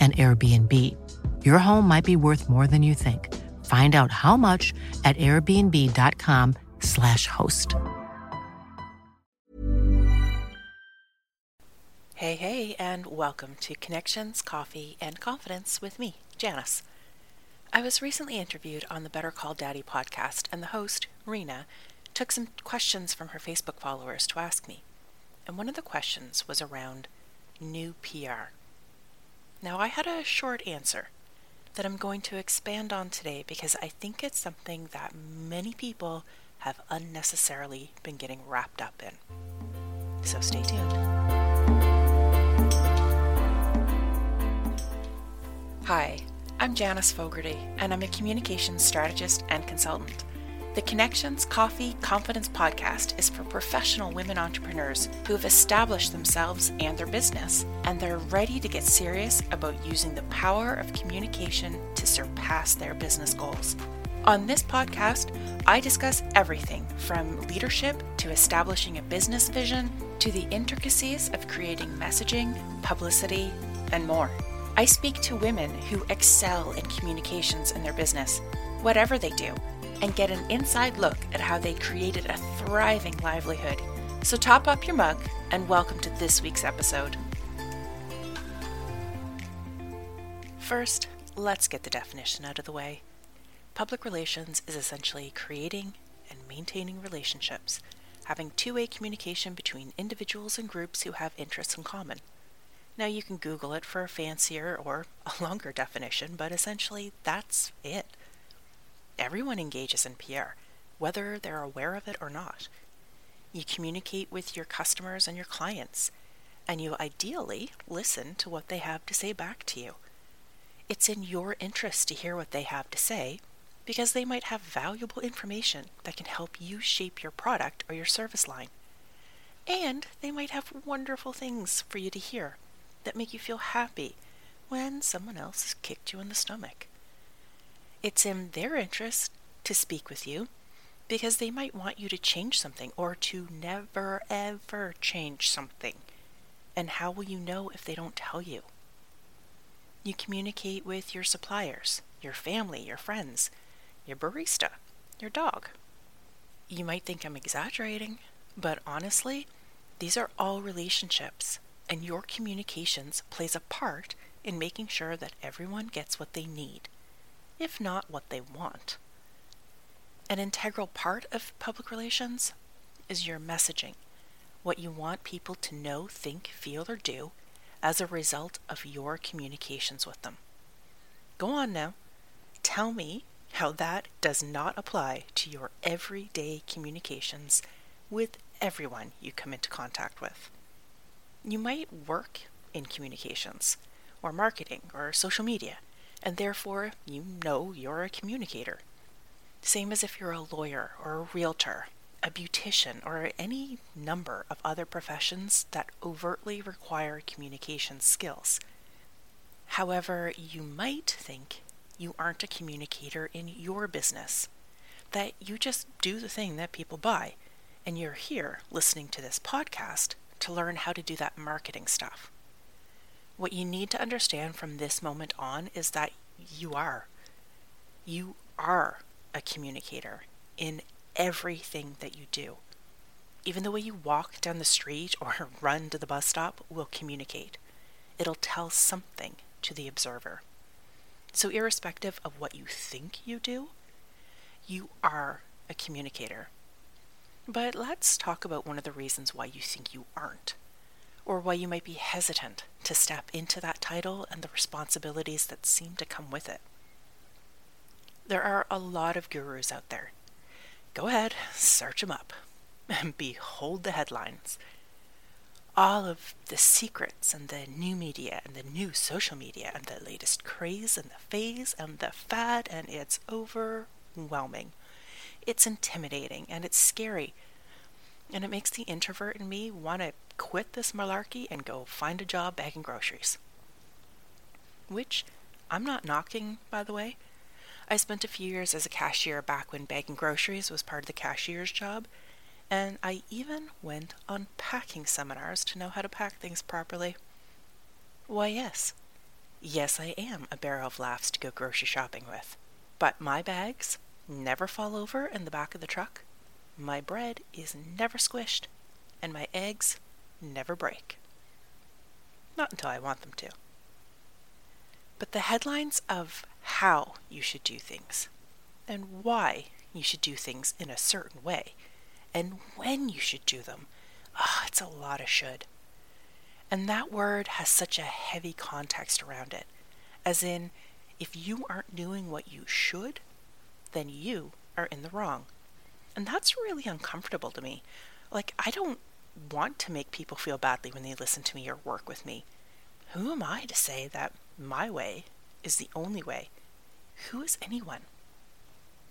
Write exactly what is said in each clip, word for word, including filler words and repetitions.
an Airbnb. Your home might be worth more than you think. Find out how much at airbnb.com slash host. Hey, hey, and welcome to Connections Coffee and Confidence with me, Janice. I was recently interviewed on the Better Call Daddy podcast, and the host, Rena, took some questions from her Facebook followers to ask me. And one of the questions was around new P R. Now, I had a short answer that I'm going to expand on today because I think it's something that many people have unnecessarily been getting wrapped up in. So stay tuned. Hi, I'm Janice Fogarty, and I'm a communications strategist and consultant. The Connections Coffee Confidence podcast is for professional women entrepreneurs who have established themselves and their business, and they're ready to get serious about using the power of communication to surpass their business goals. On this podcast, I discuss everything from leadership to establishing a business vision to the intricacies of creating messaging, publicity, and more. I speak to women who excel in communications in their business, whatever they do, and get an inside look at how they created a thriving livelihood. So top up your mug and welcome to this week's episode. First, let's get the definition out of the way. Public relations is essentially creating and maintaining relationships, having two-way communication between individuals and groups who have interests in common. Now you can Google it for a fancier or a longer definition, but essentially that's it. Everyone engages in P R, whether they're aware of it or not. You communicate with your customers and your clients, and you ideally listen to what they have to say back to you. It's in your interest to hear what they have to say because they might have valuable information that can help you shape your product or your service line. And they might have wonderful things for you to hear that make you feel happy when someone else has kicked you in the stomach. It's in their interest to speak with you because they might want you to change something or to never, ever change something. And how will you know if they don't tell you? You communicate with your suppliers, your family, your friends, your barista, your dog. You might think I'm exaggerating, but honestly, these are all relationships, and your communications plays a part in making sure that everyone gets what they need, if not what they want. An integral part of public relations is your messaging, what you want people to know, think, feel, or do as a result of your communications with them. Go on now, tell me how that does not apply to your everyday communications with everyone you come into contact with. You might work in communications, or marketing, or social media, and therefore you know you're a communicator. Same as if you're a lawyer or a realtor, a beautician, or any number of other professions that overtly require communication skills. However, you might think you aren't a communicator in your business, that you just do the thing that people buy, and you're here listening to this podcast to learn how to do that marketing stuff. What you need to understand from this moment on is that you are. You are a communicator in everything that you do. Even the way you walk down the street or run to the bus stop will communicate. It'll tell something to the observer. So irrespective of what you think you do, you are a communicator. But let's talk about one of the reasons why you think you aren't, or why you might be hesitant to step into that title and the responsibilities that seem to come with it. There are a lot of gurus out there. Go ahead, search them up, and behold the headlines. All of the secrets and the new media and the new social media and the latest craze and the phase and the fad, and it's overwhelming. It's intimidating and it's scary. And it makes the introvert in me want to quit this malarkey and go find a job bagging groceries. Which I'm not knocking, by the way. I spent a few years as a cashier back when bagging groceries was part of the cashier's job, and I even went on packing seminars to know how to pack things properly. Why yes, yes I am a barrel of laughs to go grocery shopping with, but my bags never fall over in the back of the truck, my bread is never squished, and my eggs never break. Not until I want them to. But the headlines of how you should do things, and why you should do things in a certain way, and when you should do them, oh, it's a lot of should. And that word has such a heavy context around it, as in, if you aren't doing what you should, then you are in the wrong. And that's really uncomfortable to me. Like, I don't want to make people feel badly when they listen to me or work with me. Who am I to say that my way is the only way? Who is anyone?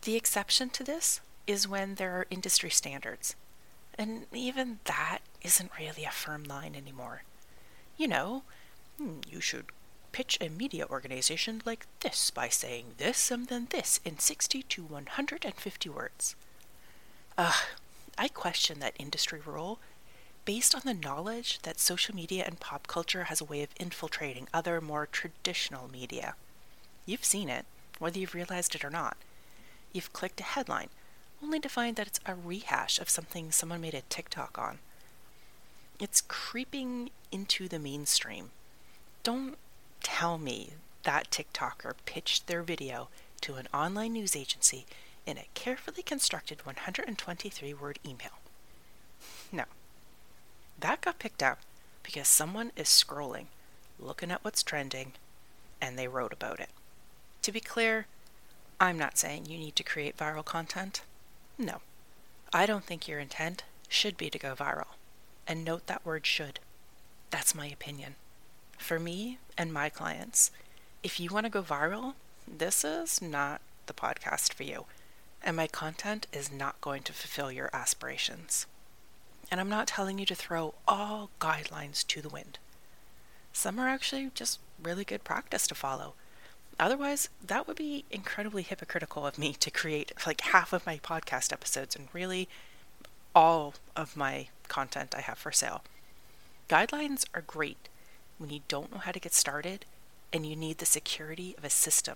The exception to this is when there are industry standards. And even that isn't really a firm line anymore. You know, you should pitch a media organization like this by saying this and then this in sixty to one hundred fifty words. Ugh, I question that industry rule based on the knowledge that social media and pop culture has a way of infiltrating other, more traditional media. You've seen it, whether you've realized it or not. You've clicked a headline, only to find that it's a rehash of something someone made a TikTok on. It's creeping into the mainstream. Don't tell me that TikToker pitched their video to an online news agency in a carefully constructed one hundred twenty-three word email. No. That got picked up because someone is scrolling, looking at what's trending, and they wrote about it. To be clear, I'm not saying you need to create viral content. No. I don't think your intent should be to go viral. And note that word should. That's my opinion. For me and my clients, if you want to go viral, this is not the podcast for you. And my content is not going to fulfill your aspirations. And I'm not telling you to throw all guidelines to the wind. Some are actually just really good practice to follow. Otherwise, that would be incredibly hypocritical of me to create like half of my podcast episodes and really all of my content I have for sale. Guidelines are great when you don't know how to get started and you need the security of a system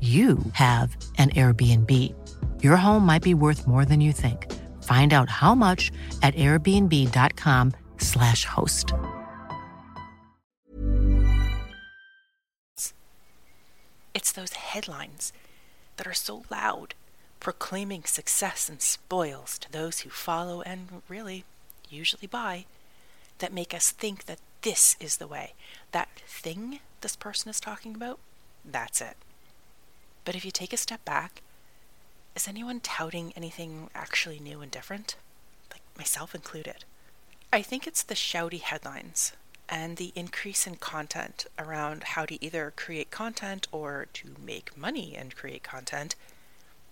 you have an Airbnb. Your home might be worth more than you think. Find out how much at airbnb.com slash host. It's those headlines that are so loud, proclaiming success and spoils to those who follow and really usually buy, that make us think that this is the way. That thing this person is talking about, that's it. But if you take a step back, is anyone touting anything actually new and different? Like myself included. I think it's the shouty headlines and the increase in content around how to either create content or to make money and create content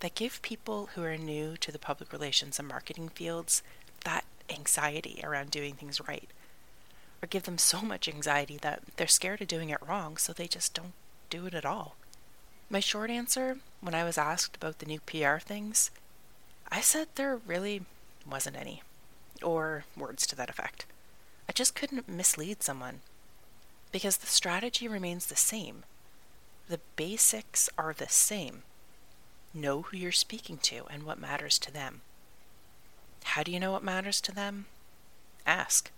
that give people who are new to the public relations and marketing fields that anxiety around doing things right, or give them so much anxiety that they're scared of doing it wrong, so they just don't do it at all. My short answer, when I was asked about the new P R things, I said there really wasn't any, or words to that effect. I just couldn't mislead someone, because the strategy remains the same. The basics are the same. Know who you're speaking to and what matters to them. How do you know what matters to them? Ask.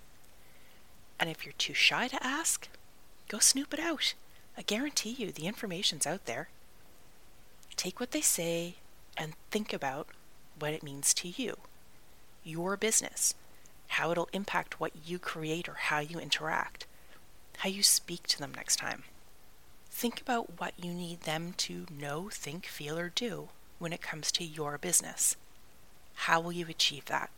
And if you're too shy to ask, go snoop it out. I guarantee you the information's out there. Take what they say and think about what it means to you, your business, how it'll impact what you create or how you interact, how you speak to them next time. Think about what you need them to know, think, feel, or do when it comes to your business. How will you achieve that?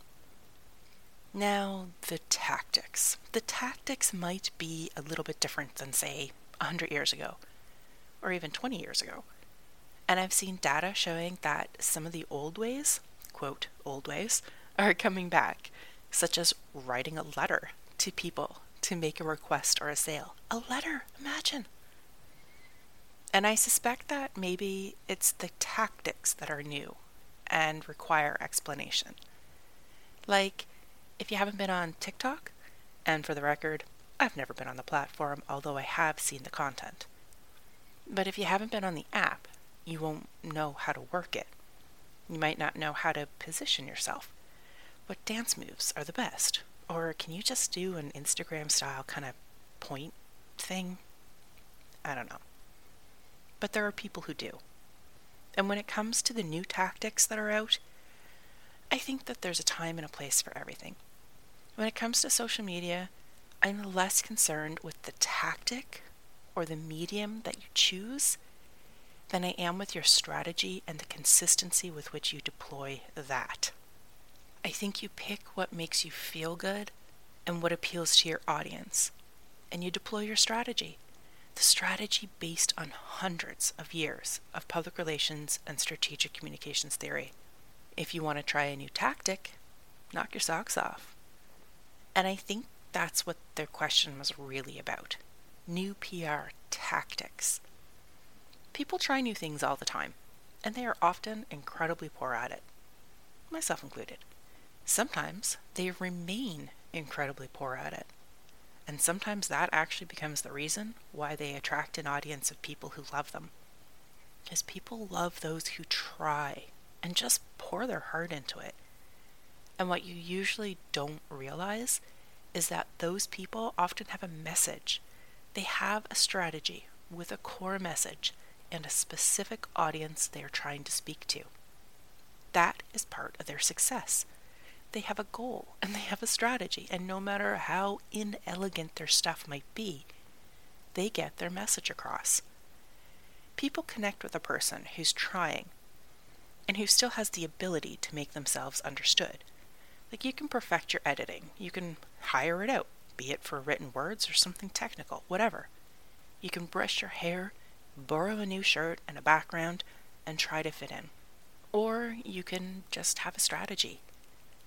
Now, the tactics. The tactics might be a little bit different than, say, one hundred years ago, or even twenty years ago. And I've seen data showing that some of the old ways, quote, old ways, are coming back, such as writing a letter to people to make a request or a sale. A letter, imagine! And I suspect that maybe it's the tactics that are new and require explanation. Like, if you haven't been on TikTok, and for the record, I've never been on the platform, although I have seen the content. But if you haven't been on the app, you won't know how to work it. You might not know how to position yourself. What dance moves are the best? Or can you just do an Instagram-style kind of point thing? I don't know. But there are people who do. And when it comes to the new tactics that are out, I think that there's a time and a place for everything. When it comes to social media, I'm less concerned with the tactic or the medium that you choose than I am with your strategy and the consistency with which you deploy that. I think you pick what makes you feel good and what appeals to your audience, and you deploy your strategy. The strategy based on hundreds of years of public relations and strategic communications theory. If you want to try a new tactic, knock your socks off. And I think that's what their question was really about. New P R tactics. People try new things all the time, and they are often incredibly poor at it. Myself included. Sometimes they remain incredibly poor at it. And sometimes that actually becomes the reason why they attract an audience of people who love them. Because people love those who try and just pour their heart into it. And what you usually don't realize is that those people often have a message. They have a strategy with a core message, and a specific audience they are trying to speak to. That is part of their success. They have a goal and they have a strategy, and no matter how inelegant their stuff might be, they get their message across. People connect with a person who's trying and who still has the ability to make themselves understood. Like, you can perfect your editing, you can hire it out, be it for written words or something technical, whatever. You can brush your hair, borrow a new shirt and a background, and try to fit in. Or you can just have a strategy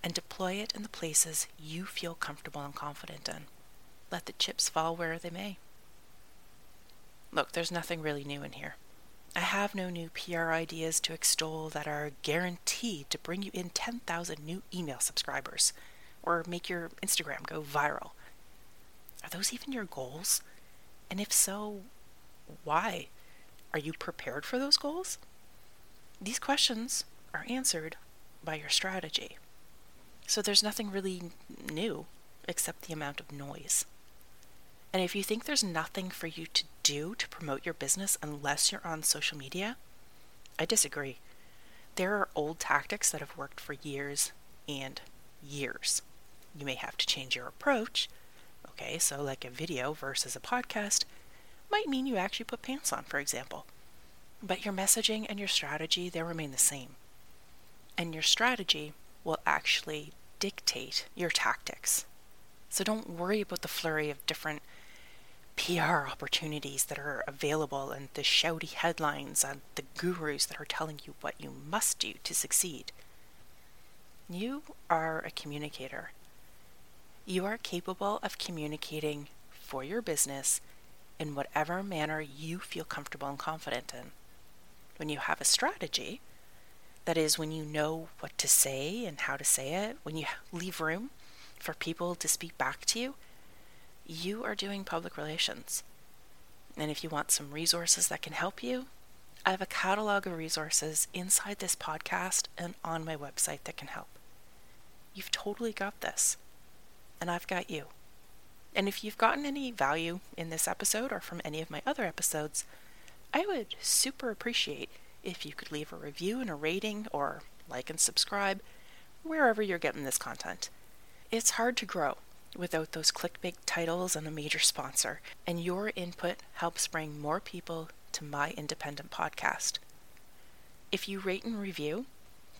and deploy it in the places you feel comfortable and confident in. Let the chips fall where they may. Look, there's nothing really new in here. I have no new P R ideas to extol that are guaranteed to bring you in ten thousand new email subscribers or make your Instagram go viral. Are those even your goals? And if so, why? Are you prepared for those goals? These questions are answered by your strategy. So there's nothing really new except the amount of noise. And if you think there's nothing for you to do to promote your business unless you're on social media, I disagree. There are old tactics that have worked for years and years. You may have to change your approach. Okay, so like a video versus a podcast might mean you actually put pants on, for example. But your messaging and your strategy, they remain the same. And your strategy will actually dictate your tactics. So don't worry about the flurry of different P R opportunities that are available and the shouty headlines and the gurus that are telling you what you must do to succeed. You are a communicator. You are capable of communicating for your business in whatever manner you feel comfortable and confident in. When you have a strategy, that is, when you know what to say and how to say it, when you leave room for people to speak back to you, you are doing public relations. And if you want some resources that can help you, I have a catalog of resources inside this podcast and on my website that can help. You've totally got this, and I've got you. And if you've gotten any value in this episode or from any of my other episodes, I would super appreciate if you could leave a review and a rating, or like and subscribe wherever you're getting this content. It's hard to grow without those clickbait titles and a major sponsor, and your input helps bring more people to my independent podcast. If you rate and review,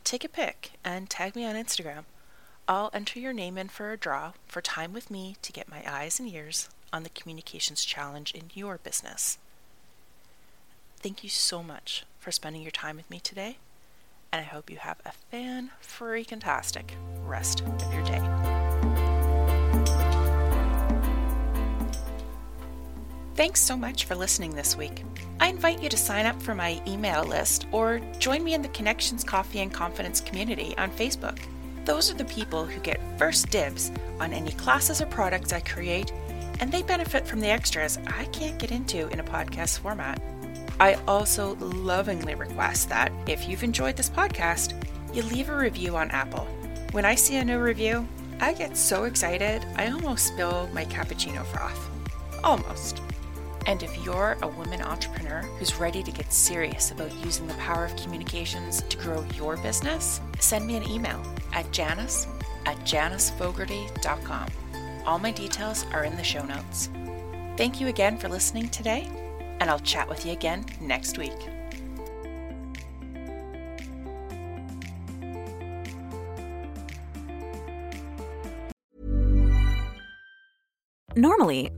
take a pic and tag me on Instagram. I'll enter your name in for a draw for time with me to get my eyes and ears on the communications challenge in your business. Thank you so much for spending your time with me today, and I hope you have a fan-freaking-tastic rest of your day. Thanks so much for listening this week. I invite you to sign up for my email list or join me in the Connections Coffee and Confidence community on Facebook. Those are the people who get first dibs on any classes or products I create, and they benefit from the extras I can't get into in a podcast format. I also lovingly request that if you've enjoyed this podcast, you leave a review on Apple. When I see a new review, I get so excited, I almost spill my cappuccino froth. Almost. And if you're a woman entrepreneur who's ready to get serious about using the power of communications to grow your business, send me an email at janice at janice fogarty dot com. All my details are in the show notes. Thank you again for listening today, and I'll chat with you again next week. Normally,